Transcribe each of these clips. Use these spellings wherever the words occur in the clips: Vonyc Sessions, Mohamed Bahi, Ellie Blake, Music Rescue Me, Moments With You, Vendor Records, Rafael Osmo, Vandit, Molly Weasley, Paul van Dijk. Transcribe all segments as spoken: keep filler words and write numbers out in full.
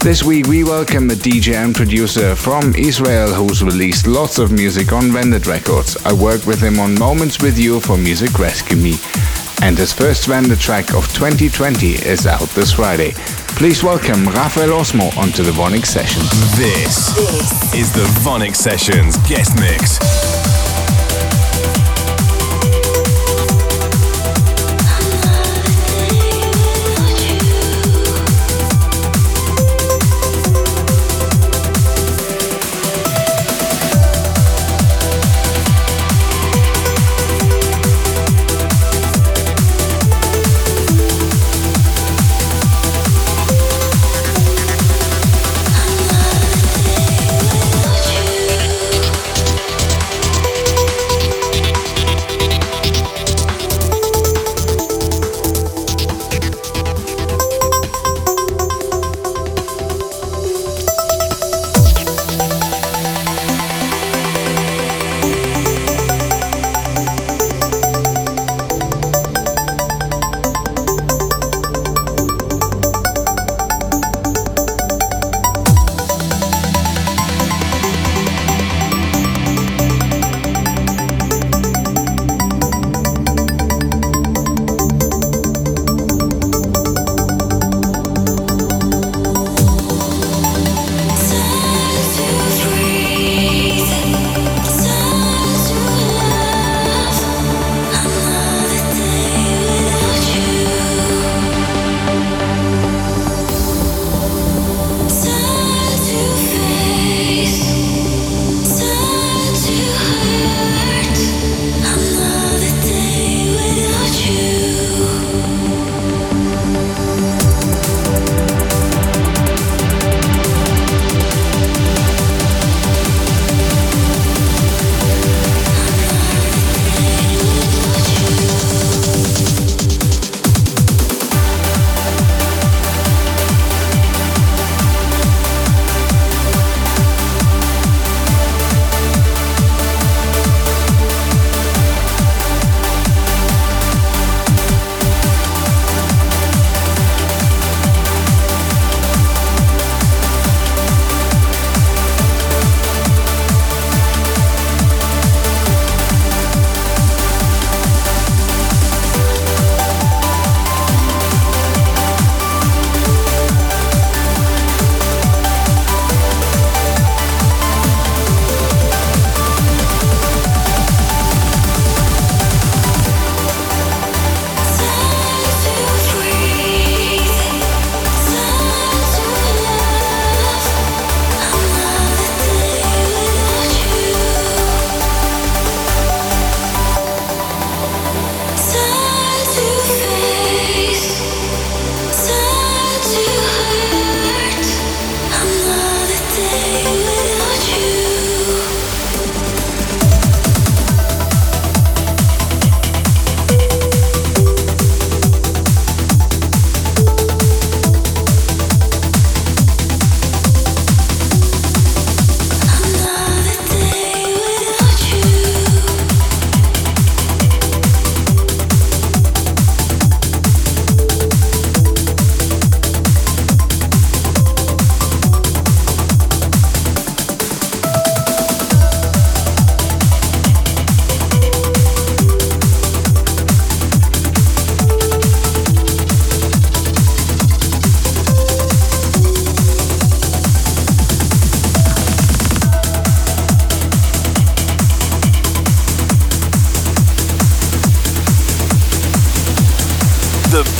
This week we welcome a D J and producer from Israel who's released lots of music on Vendor Records. I worked with him on Moments With You for Music Rescue Me. And his first Vendor track of twenty twenty is out this Friday. Please welcome Rafael Osmo onto the Vonyc Sessions. This is the Vonyc Sessions guest mix.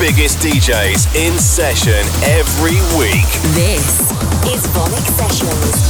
Biggest D Js in session every week. This is Vonyc Sessions.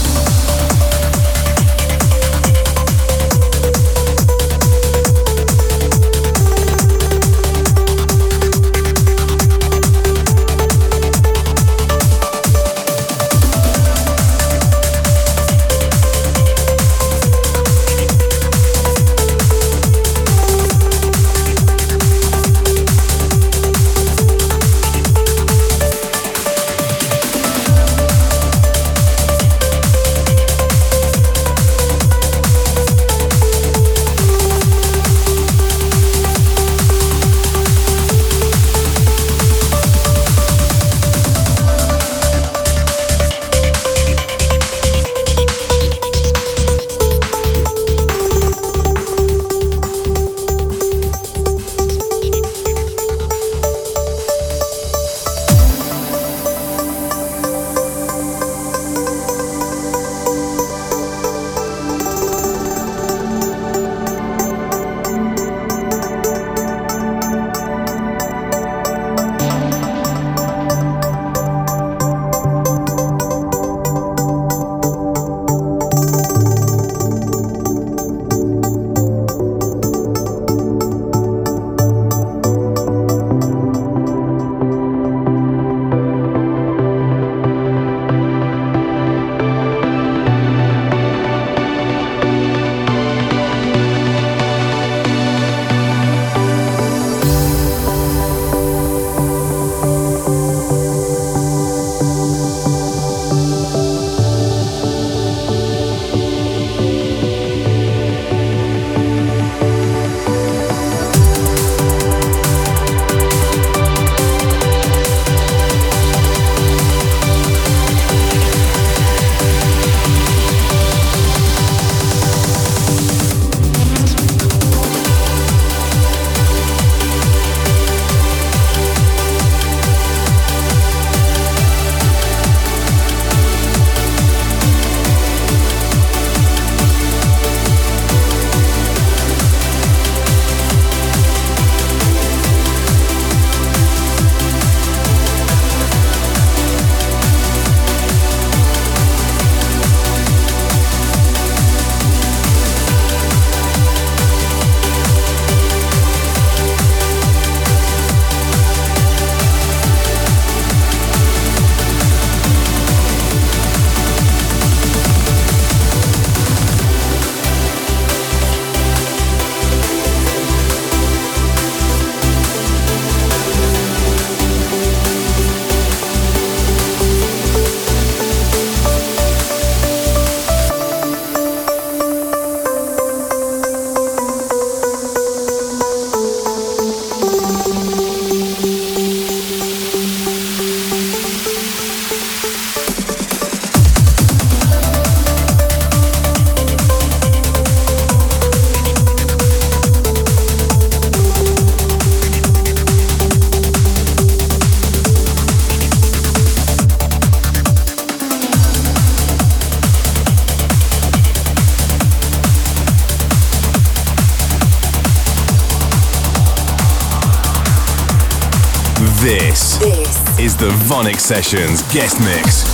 This, this is the Vonyc Sessions guest mix.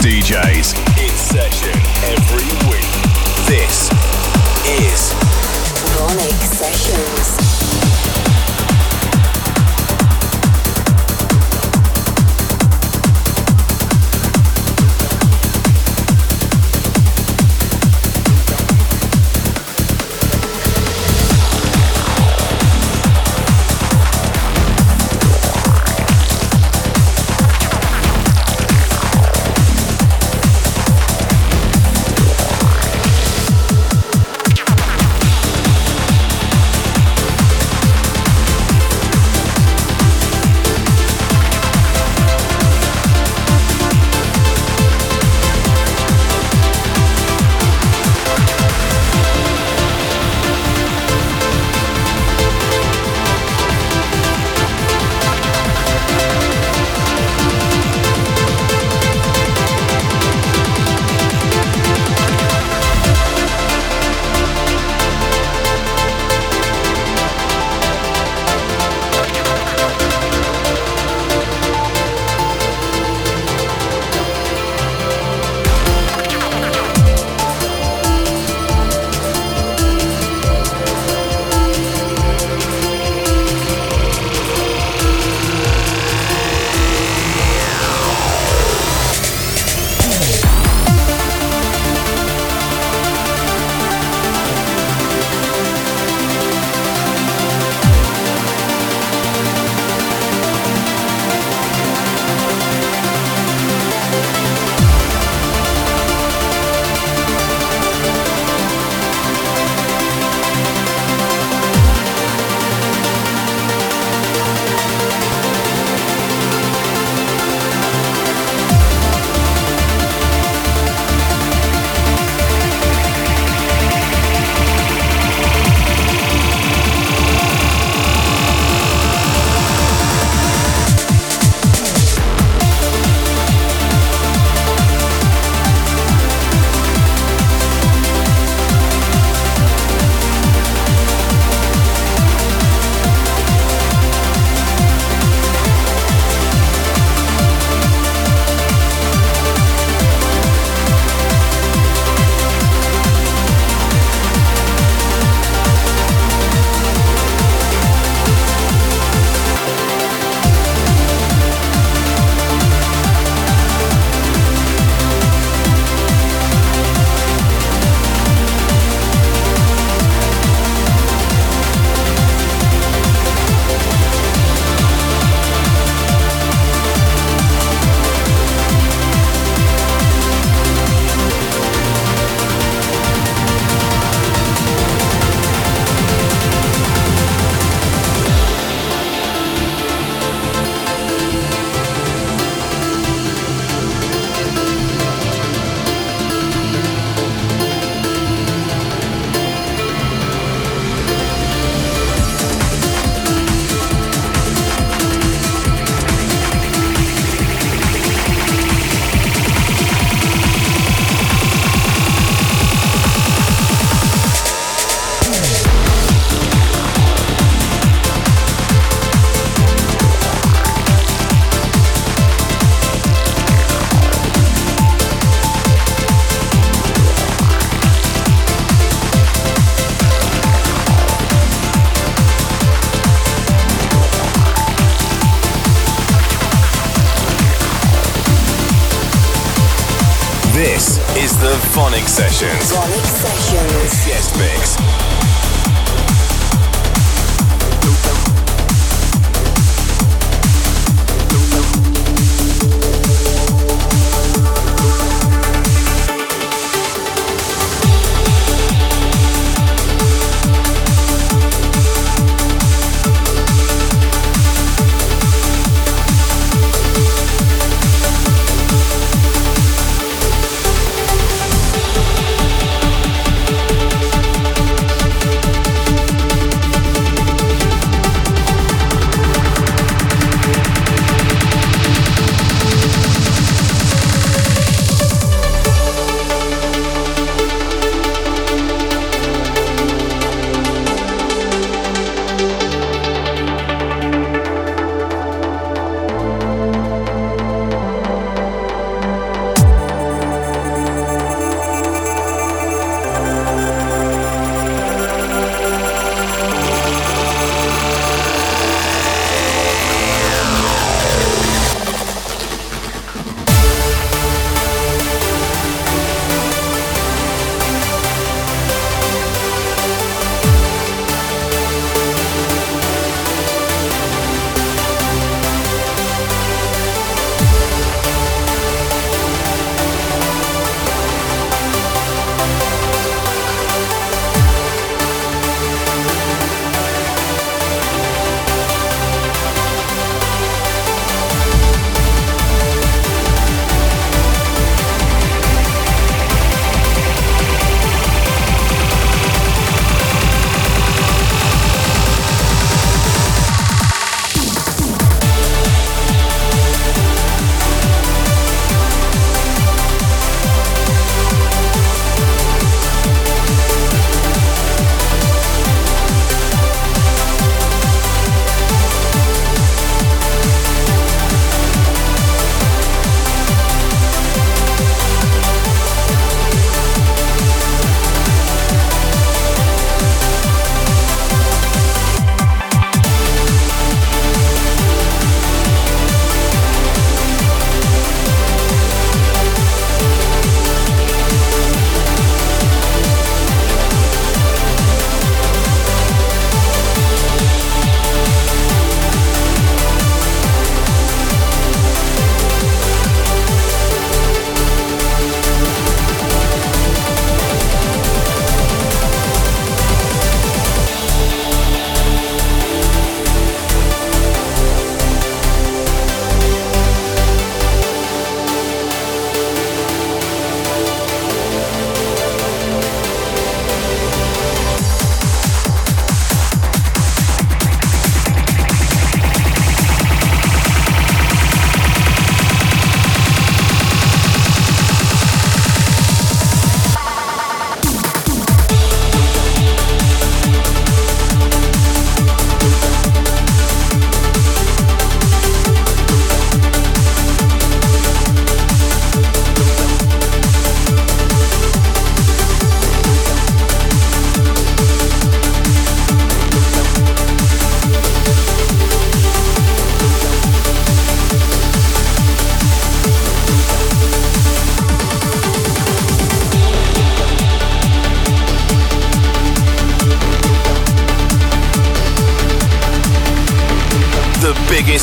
D Js in session every week. This is Vonyc Sessions. This is the Vonyc Sessions. Vonyc Sessions. Guest mix.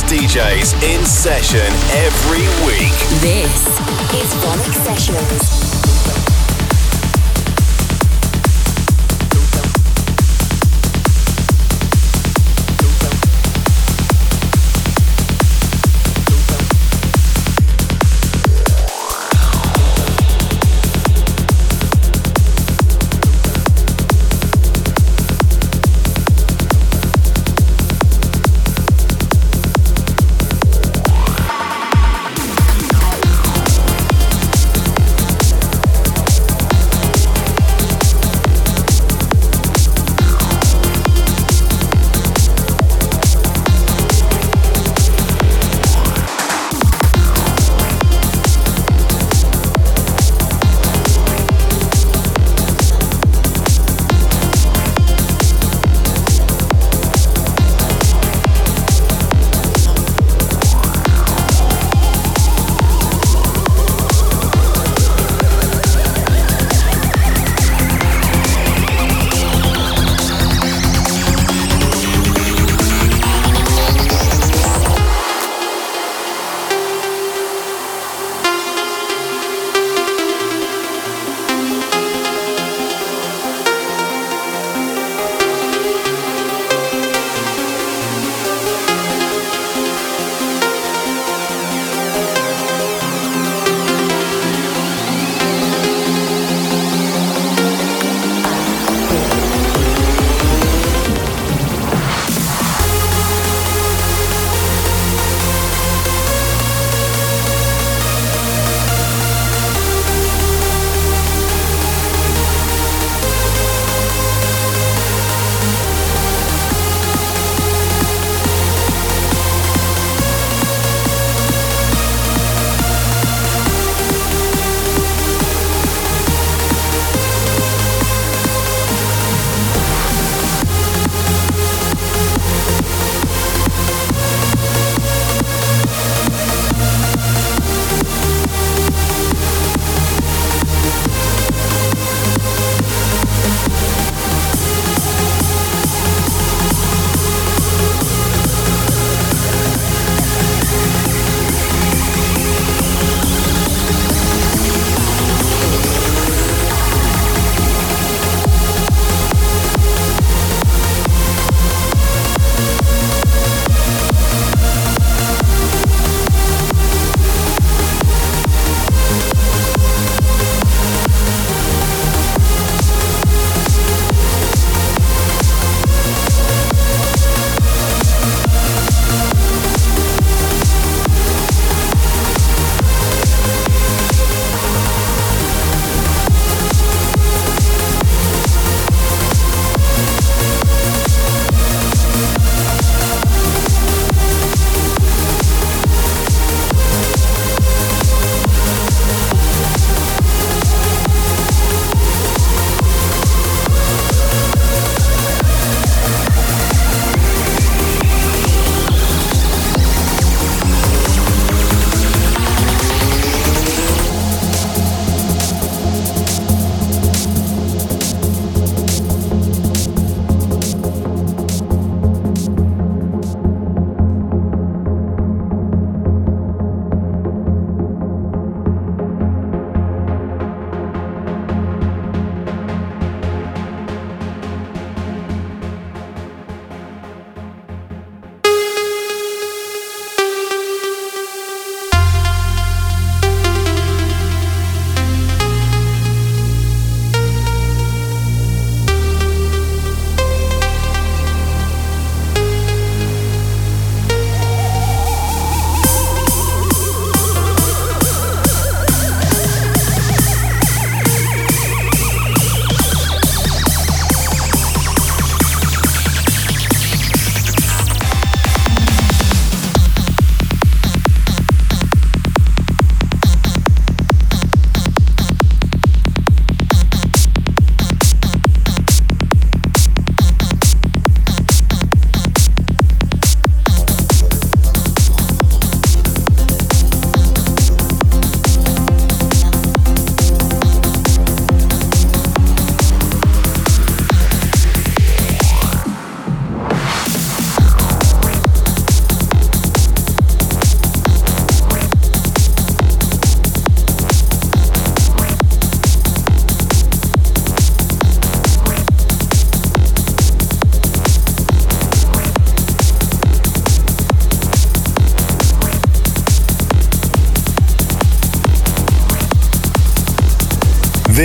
D Js in session every week. This is Vonyc Sessions.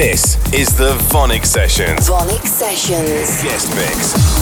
This is the Vonyc Sessions. Vonyc Sessions. Guest mix.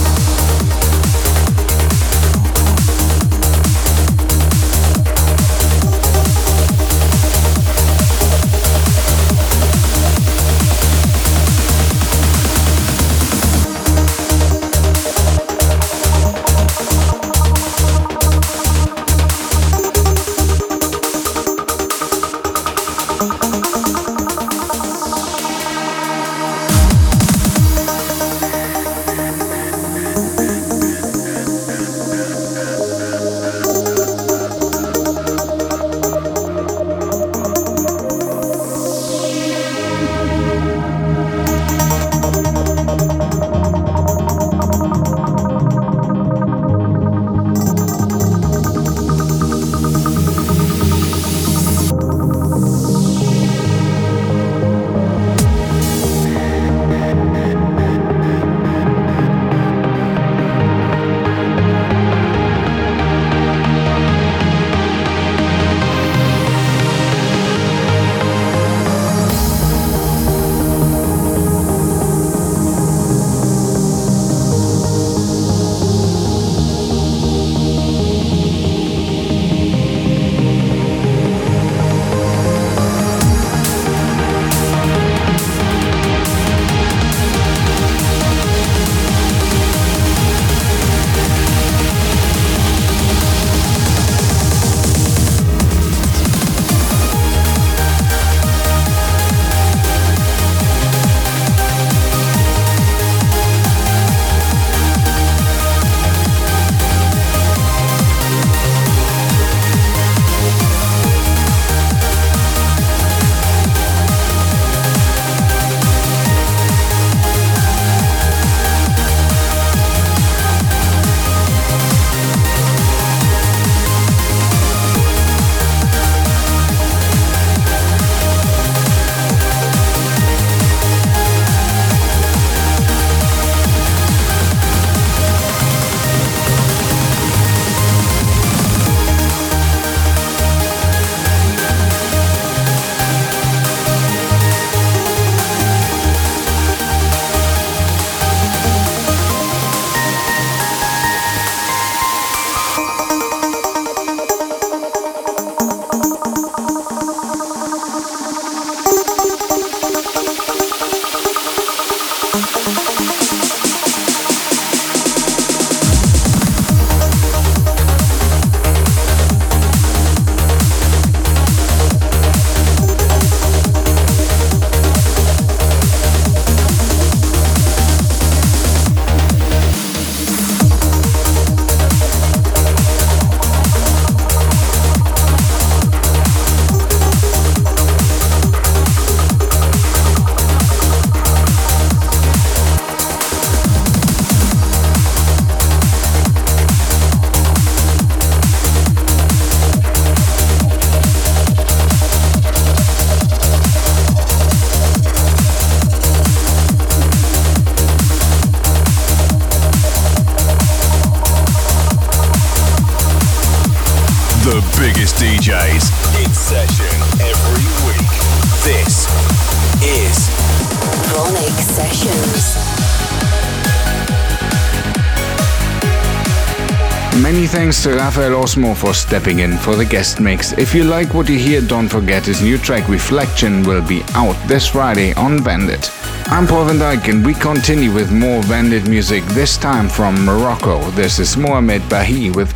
Many thanks to Rafael Osmo for stepping in for the guest mix. If you like what you hear, don't forget his new track Reflection will be out this Friday on Vandit. I'm Paul van Dijk and we continue with more Vandit music, this time from Morocco. This is Mohamed Bahi with